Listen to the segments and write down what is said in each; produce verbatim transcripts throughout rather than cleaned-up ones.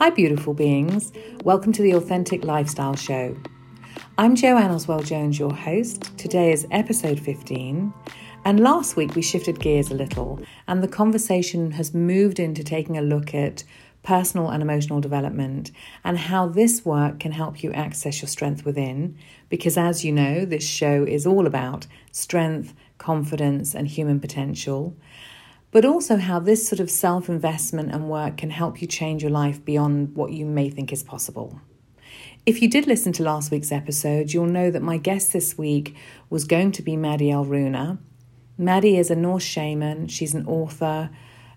Hi, beautiful beings. Welcome to the Authentic Lifestyle Show. I'm Joanne Oswell-Jones, your host. Today is episode fifteen. And last week we shifted gears a little and the conversation has moved into taking a look at personal and emotional development and how this work can help you access your strength within. Because as you know, this show is all about strength, confidence, and human potential. But also how this sort of self-investment and work can help you change your life beyond what you may think is possible. If you did listen to last week's episode, you'll know that my guest this week was going to be Maddie Elruna. Maddie is a Norse shaman. She's an author,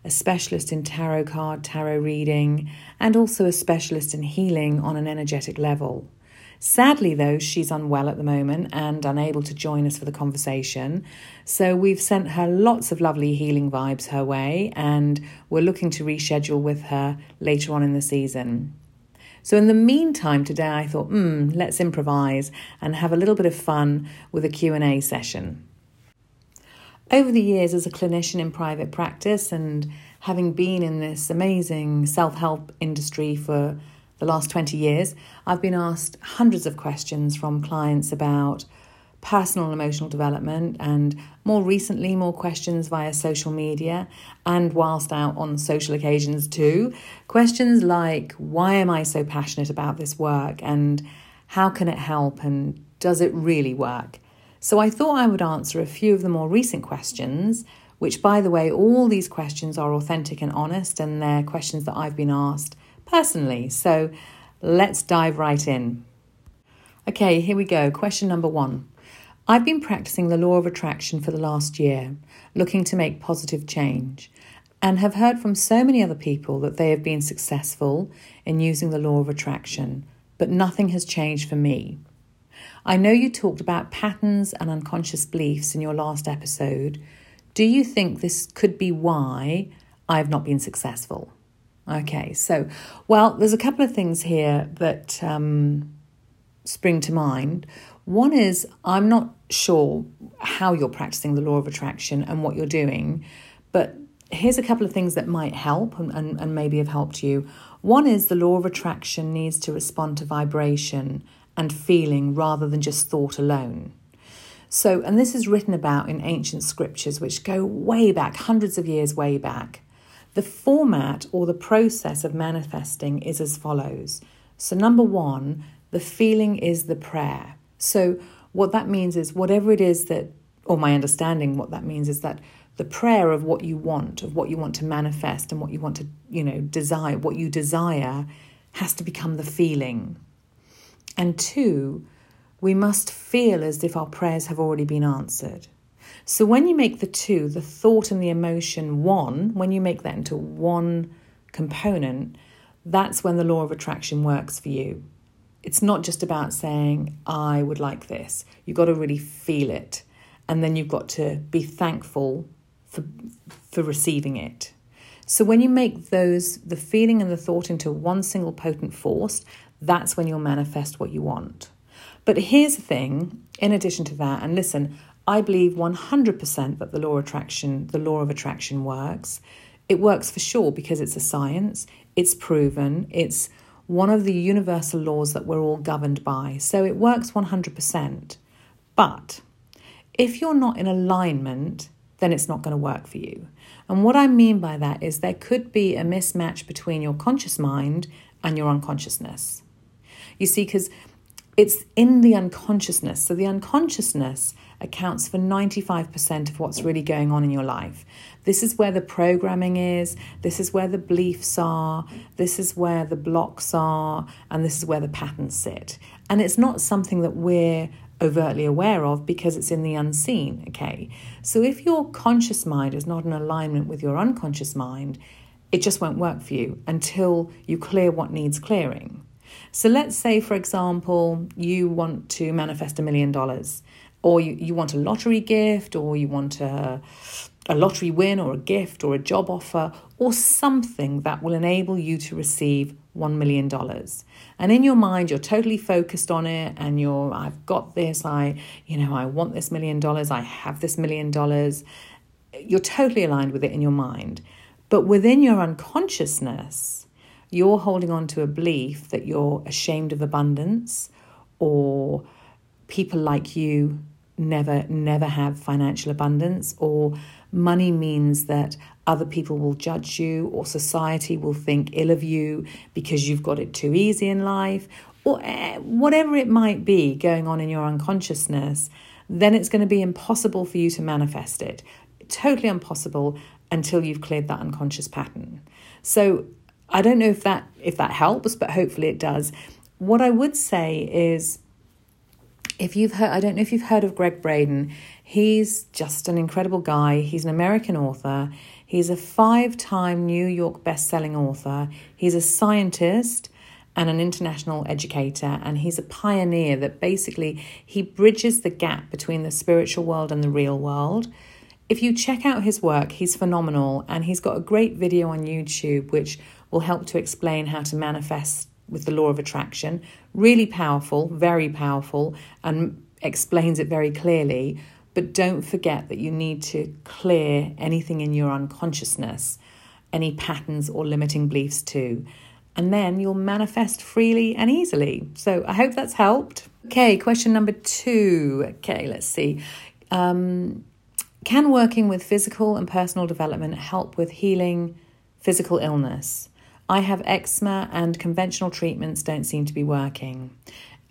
a specialist in tarot card, tarot reading, and also a specialist in healing on an energetic level. Sadly, though, she's unwell at the moment and unable to join us for the conversation. So we've sent her lots of lovely healing vibes her way, and we're looking to reschedule with her later on in the season. So in the meantime, today I thought, hmm, let's improvise and have a little bit of fun with a Q and A session. Over the years as a clinician in private practice and having been in this amazing self-help industry for the last twenty years, I've been asked hundreds of questions from clients about personal and emotional development, and more recently, more questions via social media and whilst out on social occasions too. Questions like, why am I so passionate about this work and how can it help and does it really work? So I thought I would answer a few of the more recent questions, which, by the way, all these questions are authentic and honest, and they're questions that I've been asked personally. So let's dive right in. Okay, here we go. Question number one. I've been practicing the law of attraction for the last year, looking to make positive change, and have heard from so many other people that they have been successful in using the law of attraction, but nothing has changed for me. I know you talked about patterns and unconscious beliefs in your last episode. Do you think this could be why I have not been successful? Okay, so, well, there's a couple of things here that um, spring to mind. One is, I'm not sure how you're practicing the law of attraction and what you're doing, but here's a couple of things that might help and, and, and maybe have helped you. One is the law of attraction needs to respond to vibration and feeling rather than just thought alone. So, and this is written about in ancient scriptures, which go way back, hundreds of years way back. The format or the process of manifesting is as follows. So number one, the feeling is the prayer. So what that means is whatever it is that, or my understanding, what that means is that the prayer of what you want, of what you want to manifest and what you want to, you know, desire, what you desire has to become the feeling. And two, we must feel as if our prayers have already been answered. So when you make the two, the thought and the emotion one, when you make that into one component, that's when the law of attraction works for you. It's not just about saying, I would like this. You've got to really feel it. And then you've got to be thankful for, for receiving it. So when you make those, the feeling and the thought into one single potent force, that's when you'll manifest what you want. But here's the thing, in addition to that, and listen, I believe one hundred percent that the law of attraction, the law of attraction works. It works for sure because it's a science, it's proven, it's one of the universal laws that we're all governed by. So it works one hundred percent. But if you're not in alignment, then it's not going to work for you. And what I mean by that is there could be a mismatch between your conscious mind and your unconsciousness. You see, because it's in the unconsciousness. So the unconsciousness accounts for ninety-five percent of what's really going on in your life. This is where the programming is. This is where the beliefs are. This is where the blocks are. And this is where the patterns sit. And it's not something that we're overtly aware of because it's in the unseen, okay? So if your conscious mind is not in alignment with your unconscious mind, it just won't work for you until you clear what needs clearing. So let's say, for example, you want to manifest a million dollars, or you, you want a lottery gift, or you want a, a lottery win, or a gift, or a job offer, or something that will enable you to receive one million dollars. And in your mind, you're totally focused on it, and you're, I've got this, I, you know, I want this million dollars, I have this million dollars. You're totally aligned with it in your mind. But within your unconsciousness, you're holding on to a belief that you're ashamed of abundance, or people like you never, never have financial abundance, or money means that other people will judge you, or society will think ill of you because you've got it too easy in life, or whatever it might be going on in your unconsciousness, then it's going to be impossible for you to manifest it. Totally impossible until you've cleared that unconscious pattern. So I don't know if that if that helps, but hopefully it does. What I would say is, if you've heard, I don't know if you've heard of Greg Braden. He's just an incredible guy. He's an American author. He's a five-time New York best-selling author. He's a scientist and an international educator, and he's a pioneer that basically he bridges the gap between the spiritual world and the real world. If you check out his work, he's phenomenal, and he's got a great video on YouTube which will help to explain how to manifest with the law of attraction. Really powerful, very powerful, and explains it very clearly. But don't forget that you need to clear anything in your unconsciousness, any patterns or limiting beliefs too. And then you'll manifest freely and easily. So I hope that's helped. Okay, question number two. Okay, let's see. Um, can working with physical and personal development help with healing physical illness? I have eczema and conventional treatments don't seem to be working.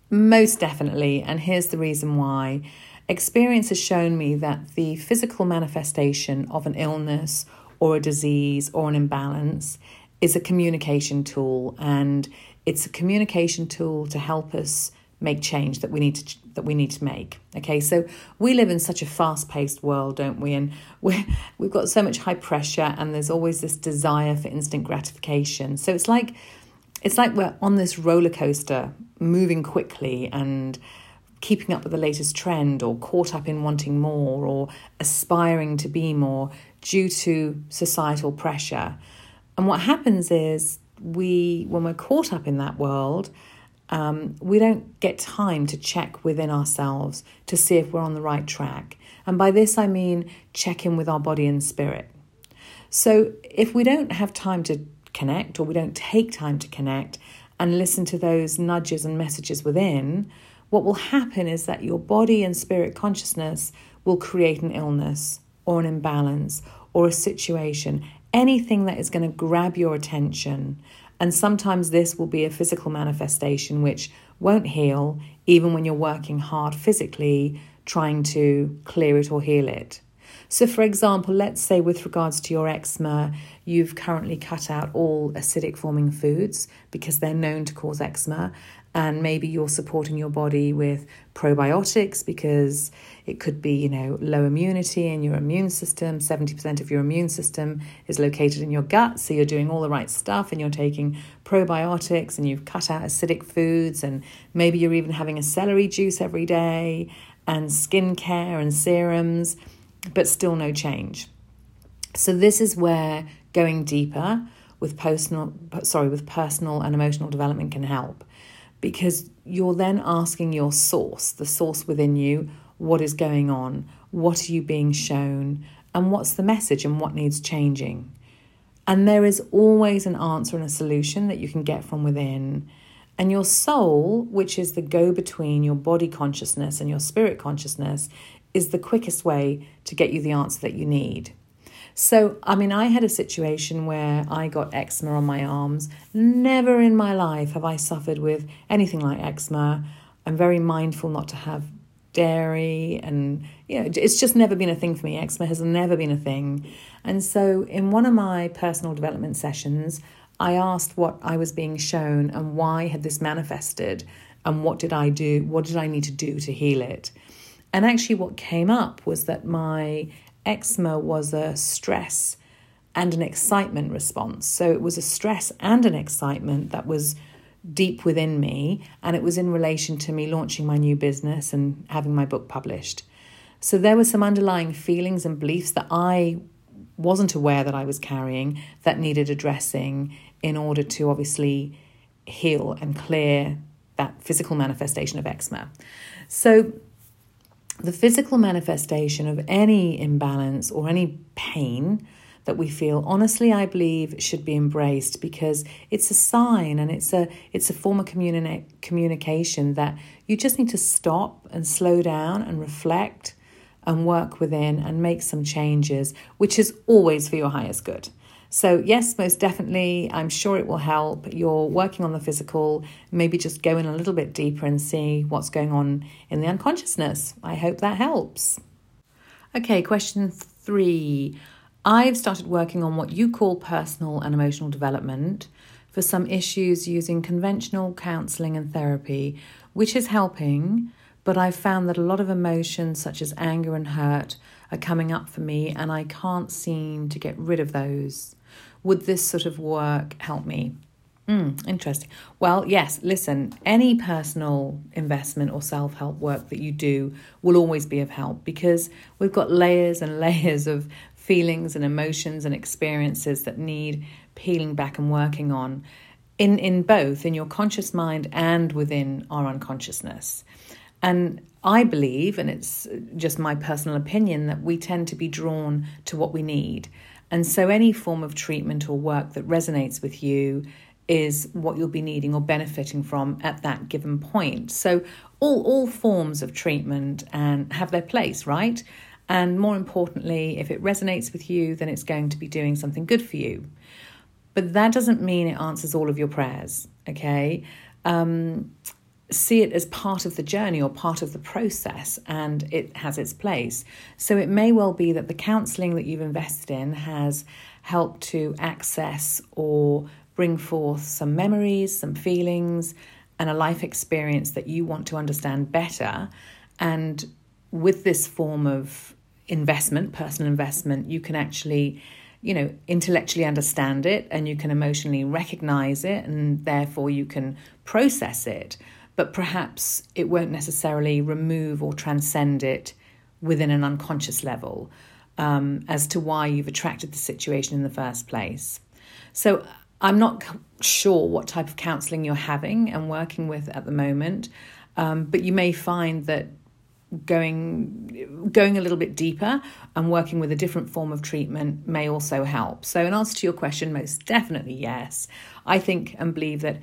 Most definitely, and here's the reason why. Experience has shown me that the physical manifestation of an illness or a disease or an imbalance is a communication tool, and it's a communication tool to help us make change that we need to that we need to make. Okay, so we live in such a fast-paced world, don't we? And we're, we've got so much high pressure, and there's always this desire for instant gratification. So it's like it's like we're on this roller coaster, moving quickly and keeping up with the latest trend, or caught up in wanting more, or aspiring to be more due to societal pressure. And what happens is we, when we're caught up in that world, um, we don't get time to check within ourselves to see if we're on the right track. And by this, I mean check in with our body and spirit. So if we don't have time to connect, or we don't take time to connect and listen to those nudges and messages within, what will happen is that your body and spirit consciousness will create an illness or an imbalance or a situation, anything that is going to grab your attention. And sometimes this will be a physical manifestation which won't heal, even when you're working hard physically trying to clear it or heal it. So for example, let's say with regards to your eczema, you've currently cut out all acidic forming foods because they're known to cause eczema. And maybe you're supporting your body with probiotics because it could be, you know, low immunity in your immune system. seventy percent of your immune system is located in your gut. So you're doing all the right stuff and you're taking probiotics, and you've cut out acidic foods, and maybe you're even having a celery juice every day and skincare and serums, but still no change. So this is where going deeper with personal, sorry, with personal and emotional development can help. Because you're then asking your source, the source within you, what is going on, what are you being shown, and what's the message and what needs changing. And there is always an answer and a solution that you can get from within. And your soul, which is the go-between your body consciousness and your spirit consciousness, is the quickest way to get you the answer that you need. So, I mean, I had a situation where I got eczema on my arms. Never in my life have I suffered with anything like eczema. I'm very mindful not to have dairy, and, you know, it's just never been a thing for me. Eczema has never been a thing. And so in one of my personal development sessions, I asked what I was being shown and why had this manifested, and what did I do? What did I need to do to heal it? And actually what came up was that my eczema was a stress and an excitement response. So it was a stress and an excitement that was deep within me, and it was in relation to me launching my new business and having my book published. So there were some underlying feelings and beliefs that I wasn't aware that I was carrying that needed addressing in order to obviously heal and clear that physical manifestation of eczema. So the physical manifestation of any imbalance or any pain that we feel, honestly, I believe should be embraced, because it's a sign and it's a it's a form of communi- communication that you just need to stop and slow down and reflect and work within and make some changes, which is always for your highest good. So yes, most definitely, I'm sure it will help. You're working on the physical, maybe just go in a little bit deeper and see what's going on in the unconsciousness. I hope that helps. Okay, question three. I've started working on what you call personal and emotional development for some issues using conventional counselling and therapy, which is helping, but I've found that a lot of emotions such as anger and hurt are coming up for me and I can't seem to get rid of those. Would this sort of work help me? Mm, interesting. Well, yes, listen, any personal investment or self-help work that you do will always be of help, because we've got layers and layers of feelings and emotions and experiences that need peeling back and working on in, in both, in your conscious mind and within our unconsciousness. And I believe, and it's just my personal opinion, that we tend to be drawn to what we need. And so any form of treatment or work that resonates with you is what you'll be needing or benefiting from at that given point. So all, all forms of treatment and have their place, right? And more importantly, if it resonates with you, then it's going to be doing something good for you. But that doesn't mean it answers all of your prayers, okay? Um, see it as part of the journey or part of the process, and it has its place. So it may well be that the counselling that you've invested in has helped to access or bring forth some memories, some feelings, and a life experience that you want to understand better. And with this form of investment, personal investment, you can actually, you know, intellectually understand it, and you can emotionally recognise it, and therefore you can process it. But perhaps it won't necessarily remove or transcend it within an unconscious level um, as to why you've attracted the situation in the first place. So I'm not sure what type of counselling you're having and working with at the moment, um, but you may find that going going a little bit deeper and working with a different form of treatment may also help. So in answer to your question, most definitely yes. I think and believe that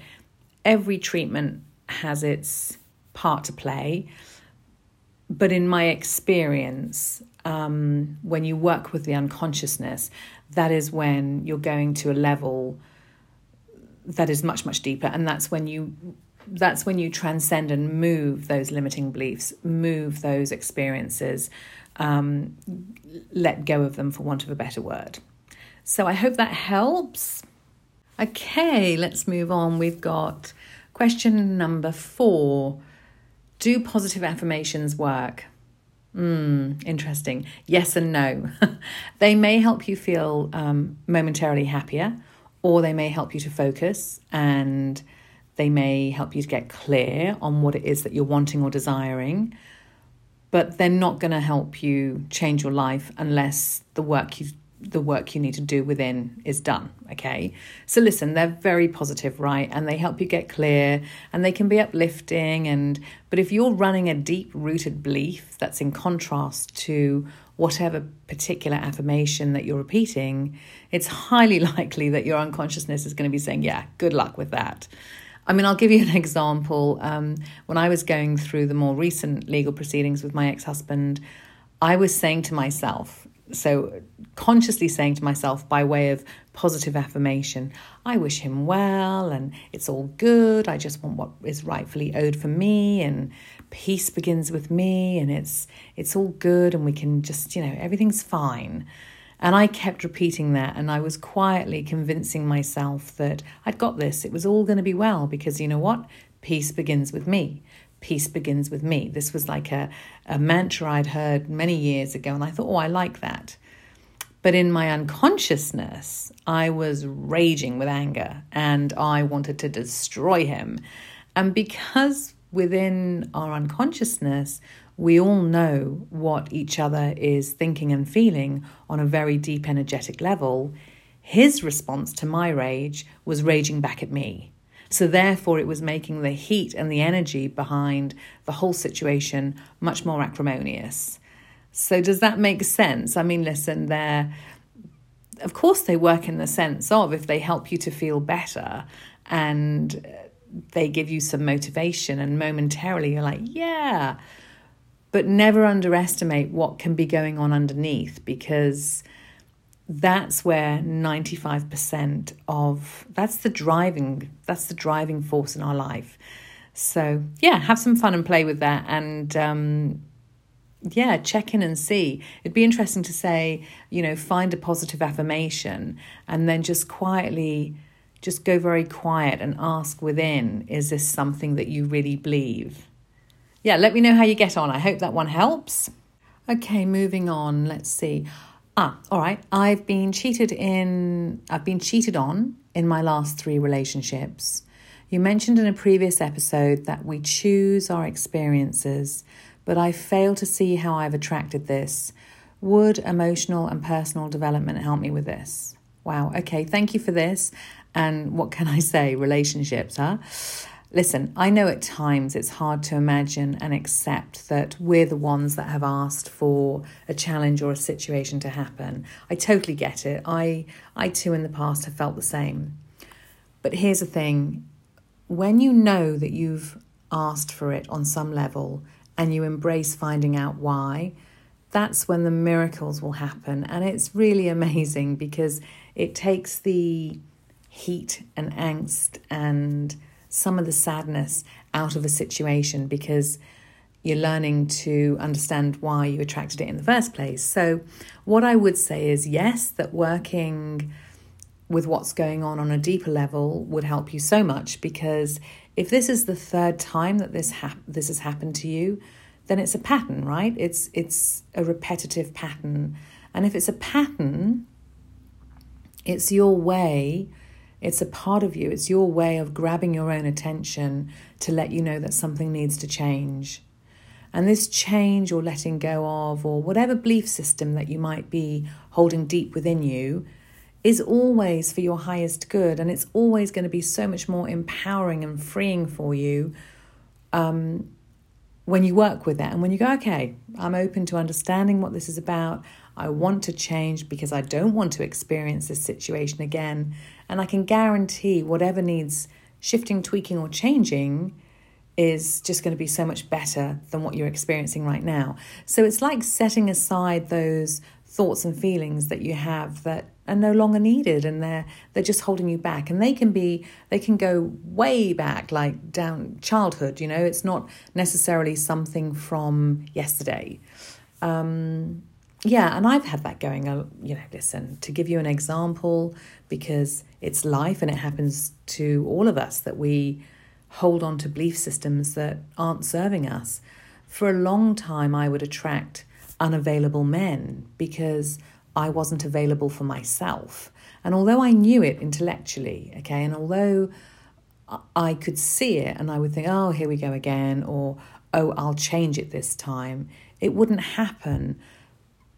every treatment has its part to play. But in my experience, um, when you work with the unconsciousness, that is when you're going to a level that is much, much deeper. And that's when you that's when you transcend and move those limiting beliefs, move those experiences, um, let go of them, for want of a better word. So I hope that helps. Okay, let's move on. We've got question number four. Do positive affirmations work? Mm, interesting. Yes and no. They may help you feel um, momentarily happier, or they may help you to focus, and they may help you to get clear on what it is that you're wanting or desiring. But they're not going to help you change your life unless the work you've the work you need to do within is done, okay? So listen, they're very positive, right? And they help you get clear, and they can be uplifting. And but if you're running a deep-rooted belief that's in contrast to whatever particular affirmation that you're repeating, it's highly likely that your unconsciousness is going to be saying, yeah, good luck with that. I mean, I'll give you an example. Um, when I was going through the more recent legal proceedings with my ex-husband, I was saying to myself, So consciously saying to myself by way of positive affirmation, I wish him well, and it's all good. I just want what is rightfully owed for me, and peace begins with me, and it's it's all good, and we can just, you know, everything's fine. And I kept repeating that, and I was quietly convincing myself that I'd got this. It was all going to be well, because you know what? Peace begins with me. Peace begins with me. This was like a, a mantra I'd heard many years ago, and I thought, oh, I like that. But in my unconsciousness, I was raging with anger, and I wanted to destroy him. And because within our unconsciousness, we all know what each other is thinking and feeling on a very deep energetic level, his response to my rage was raging back at me. So therefore, it was making the heat and the energy behind the whole situation much more acrimonious. So does that make sense? I mean, listen, they're, of course they work in the sense of, if they help you to feel better and they give you some motivation and momentarily you're like, yeah, but never underestimate what can be going on underneath, because that's where ninety-five percent of, that's the driving, that's the driving force in our life. So yeah, have some fun and play with that, and um, yeah, check in and see. It'd be interesting to say, you know, find a positive affirmation and then just quietly, just go very quiet and ask within, is this something that you really believe? Yeah, let me know how you get on. I hope that one helps. Okay, moving on. Let's see. Ah, all right. I've been cheated in, I've been cheated on in my last three relationships. You mentioned in a previous episode that we choose our experiences, but I fail to see how I've attracted this. Would emotional and personal development help me with this? Wow. Okay. Thank you for this. And what can I say? Relationships, huh? Listen, I know at times it's hard to imagine and accept that we're the ones that have asked for a challenge or a situation to happen. I totally get it. I, I too in the past have felt the same. But here's the thing. When you know that you've asked for it on some level, and you embrace finding out why, that's when the miracles will happen. And it's really amazing, because it takes the heat and angst and some of the sadness out of a situation, because you're learning to understand why you attracted it in the first place. So what I would say is, yes, that working with what's going on on a deeper level would help you so much, because if this is the third time that this hap- this has happened to you, then it's a pattern, right? It's it's a repetitive pattern. And if it's a pattern, it's your way, it's a part of you, it's your way of grabbing your own attention to let you know that something needs to change. And this change or letting go of, or whatever belief system that you might be holding deep within you, is always for your highest good, and it's always going to be so much more empowering and freeing for you um, when you work with it. And when you go, okay, I'm open to understanding what this is about. I want to change because I don't want to experience this situation again. And I can guarantee whatever needs shifting, tweaking, or changing is just going to be so much better than what you're experiencing right now. So it's like setting aside those thoughts and feelings that you have that are no longer needed, and they're they're just holding you back. And they can be they can go way back, like down childhood, you know. It's not necessarily something from yesterday. Um, yeah, and I've had that going, you know, listen, to give you an example, because it's life and it happens to all of us that we hold on to belief systems that aren't serving us. For a long time, I would attract unavailable men because I wasn't available for myself. And although I knew it intellectually, okay, and although I could see it and I would think, oh, here we go again, or, oh, I'll change it this time, it wouldn't happen,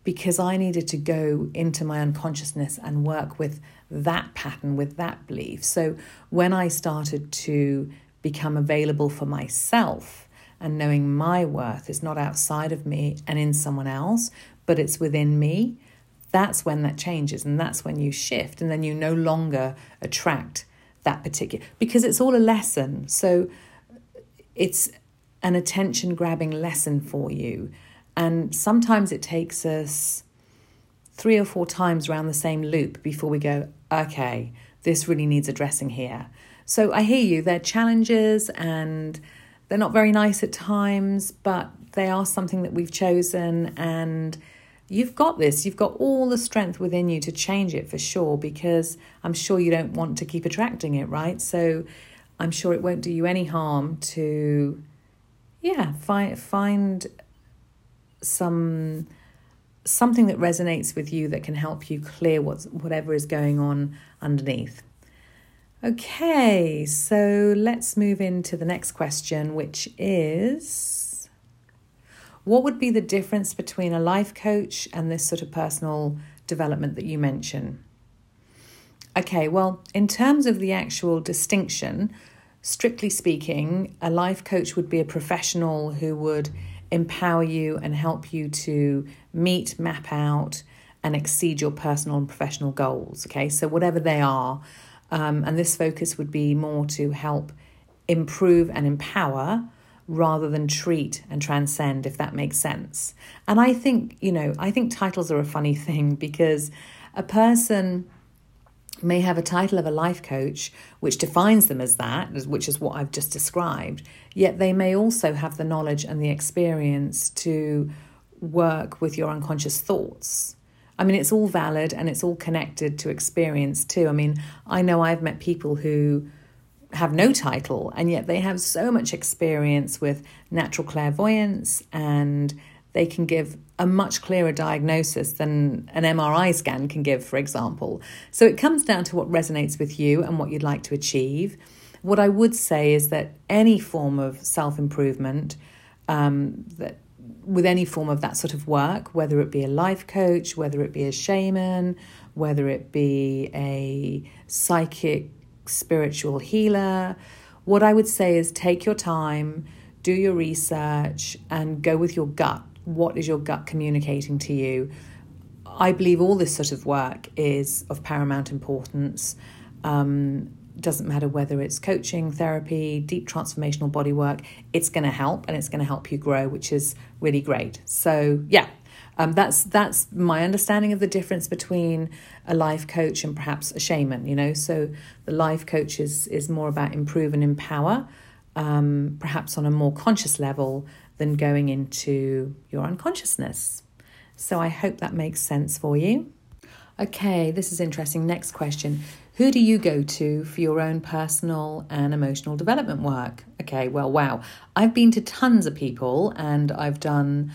because I needed to go into my unconsciousness and work with that pattern, with that belief. So when I started to become available for myself, and knowing my worth is not outside of me and in someone else, but it's within me, that's when that changes, and that's when you shift, and then you no longer attract that particular, because it's all a lesson. So it's an attention-grabbing lesson for you. And sometimes it takes us three or four times around the same loop before we go, okay, this really needs addressing here. So I hear you, there are challenges, and they're not very nice at times, but they are something that we've chosen, and you've got this. You've got all the strength within you to change it for sure, because I'm sure you don't want to keep attracting it, right? So I'm sure it won't do you any harm to, yeah, find find some something that resonates with you that can help you clear what's, whatever is going on underneath. Okay, so let's move into the next question, which is, what would be the difference between a life coach and this sort of personal development that you mention? Okay, well, in terms of the actual distinction, strictly speaking, a life coach would be a professional who would empower you and help you to meet, map out, and exceed your personal and professional goals, okay? So whatever they are, um, and this focus would be more to help improve and empower rather than treat and transcend, if that makes sense. And I think, you know, I think titles are a funny thing, because a person may have a title of a life coach, which defines them as that, which is what I've just described, yet they may also have the knowledge and the experience to work with your unconscious thoughts. I mean, it's all valid and it's all connected to experience too. I mean, I know I've met people who have no title and yet they have so much experience with natural clairvoyance, and they can give a much clearer diagnosis than an M R I scan can give, for example. So it comes down to what resonates with you and what you'd like to achieve. What I would say is that any form of self-improvement, um, that with any form of that sort of work, whether it be a life coach, whether it be a shaman, whether it be a psychic spiritual healer, what I would say is take your time, do your research, and go with your gut. What is your gut communicating to you? I believe all this sort of work is of paramount importance. Um, doesn't matter whether it's coaching, therapy, deep transformational body work, it's going to help, and it's going to help you grow, which is really great. So yeah, um, that's that's my understanding of the difference between a life coach and perhaps a shaman, you know. So the life coach is, is more about improve and empower, um, perhaps on a more conscious level than going into your unconsciousness. So I hope that makes sense for you. Okay, this is interesting. Next question. Who do you go to for your own personal and emotional development work? Okay, well, wow. I've been to tons of people and I've done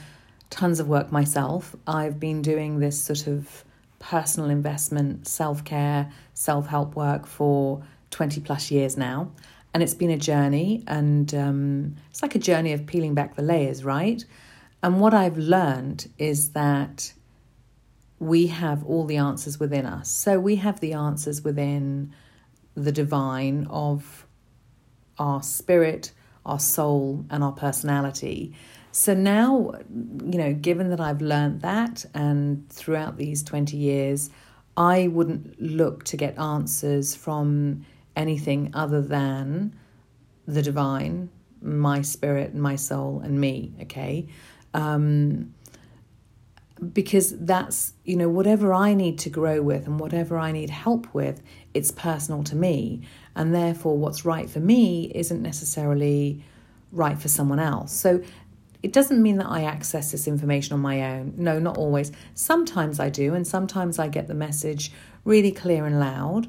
tons of work myself. I've been doing this sort of personal investment, self-care, self-help work for twenty plus years now. And it's been a journey, and um, it's like a journey of peeling back the layers, right? And what I've learned is that we have all the answers within us. So we have the answers within the divine of our spirit, our soul, and our personality. So now, you know, given that I've learned that, and throughout these twenty years, I wouldn't look to get answers from anything other than the divine, my spirit, my soul, and me, okay? Um, because that's, you know, whatever I need to grow with and whatever I need help with, it's personal to me. And therefore, what's right for me isn't necessarily right for someone else. So it doesn't mean that I access this information on my own. No, not always. Sometimes I do, and sometimes I get the message really clear and loud,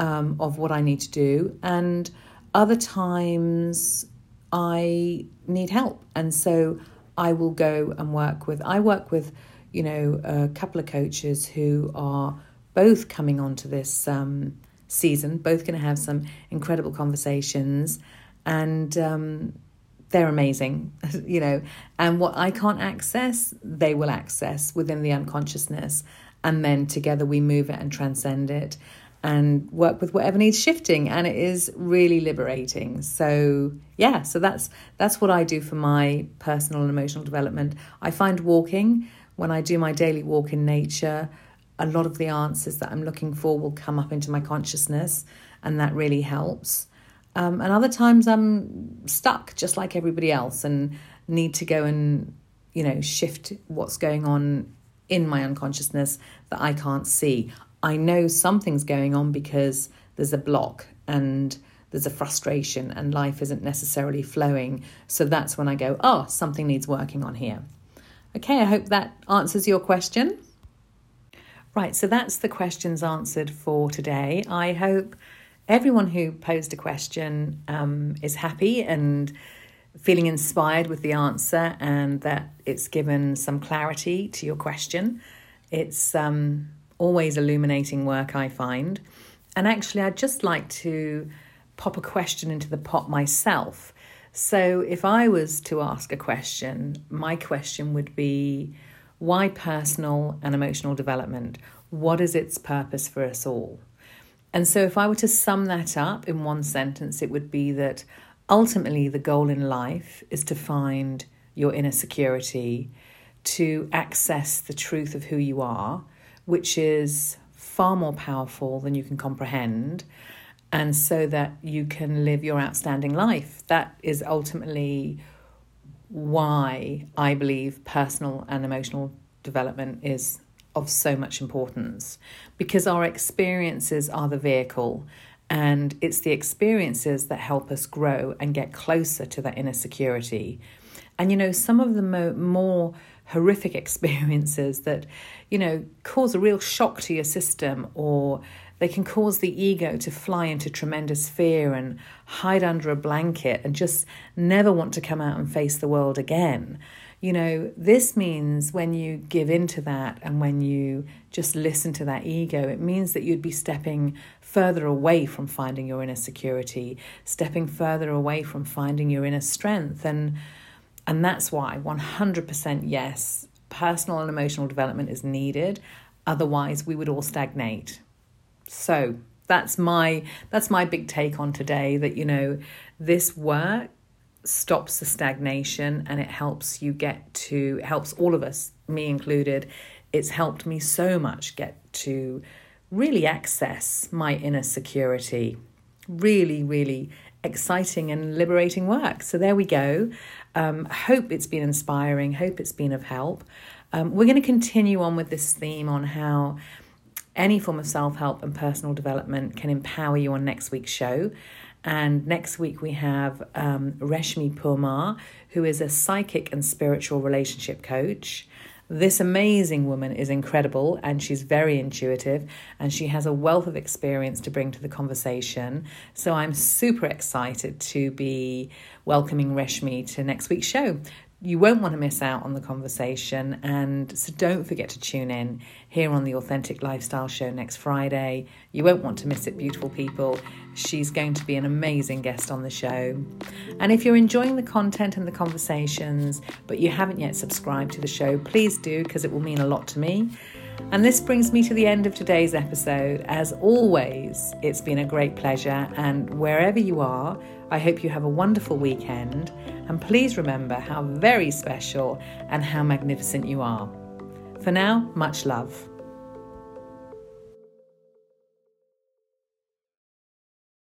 Um, of what I need to do, and other times I need help, and so I will go and work with I work with you know a couple of coaches who are both coming onto this um, season, both going to have some incredible conversations, and um, they're amazing, you know and what I can't access, they will access within the unconsciousness, and then together we move it and transcend it and work with whatever needs shifting, and it is really liberating. So yeah, so that's that's what I do for my personal and emotional development. I find walking, when I do my daily walk in nature, a lot of the answers that I'm looking for will come up into my consciousness, and that really helps. Um, and other times I'm stuck, just like everybody else, and need to go and, you know, shift what's going on in my unconsciousness that I can't see. I know something's going on because there's a block and there's a frustration and life isn't necessarily flowing. So that's when I go, oh, something needs working on here. Okay, I hope that answers your question. Right, so that's the questions answered for today. I hope everyone who posed a question um, is happy and feeling inspired with the answer, and that it's given some clarity to your question. It's um. Always illuminating work, I find. And actually, I'd just like to pop a question into the pot myself. So if I was to ask a question, my question would be, why personal and emotional development? What is its purpose for us all? And so if I were to sum that up in one sentence, it would be that ultimately the goal in life is to find your inner security, to access the truth of who you are, which is far more powerful than you can comprehend, and so that you can live your outstanding life. That is ultimately why I believe personal and emotional development is of so much importance, because our experiences are the vehicle, and it's the experiences that help us grow and get closer to that inner security. And, you know, some of the mo- more horrific experiences that, you know, cause a real shock to your system, or they can cause the ego to fly into tremendous fear and hide under a blanket and just never want to come out and face the world again. You know, this means when you give into that and when you just listen to that ego, it means that you'd be stepping further away from finding your inner security, stepping further away from finding your inner strength. And and that's why one hundred percent yes, personal and emotional development is needed. Otherwise, we would all stagnate. So that's my that's my big take on today, that, you know, this work stops the stagnation and it helps you get to, it helps all of us, me included. It's helped me so much get to really access my inner security. Really, really exciting and liberating work. So there we go. Um, hope it's been inspiring. Hope it's been of help. Um, we're going to continue on with this theme on how any form of self-help and personal development can empower you on next week's show. And next week we have um, Reshmi Purmah, who is a psychic and spiritual relationship coach. This amazing woman is incredible, and she's very intuitive, and she has a wealth of experience to bring to the conversation. So I'm super excited to be welcoming Reshmi to next week's show. You won't want to miss out on the conversation, and so don't forget to tune in here on the Authentic Lifestyle Show next Friday. You won't want to miss it, beautiful people. She's going to be an amazing guest on the show. And if you're enjoying the content and the conversations, but you haven't yet subscribed to the show, please do, because it will mean a lot to me. And this brings me to the end of today's episode. As always, it's been a great pleasure, and wherever you are, I hope you have a wonderful weekend, and please remember how very special and how magnificent you are. For now, much love.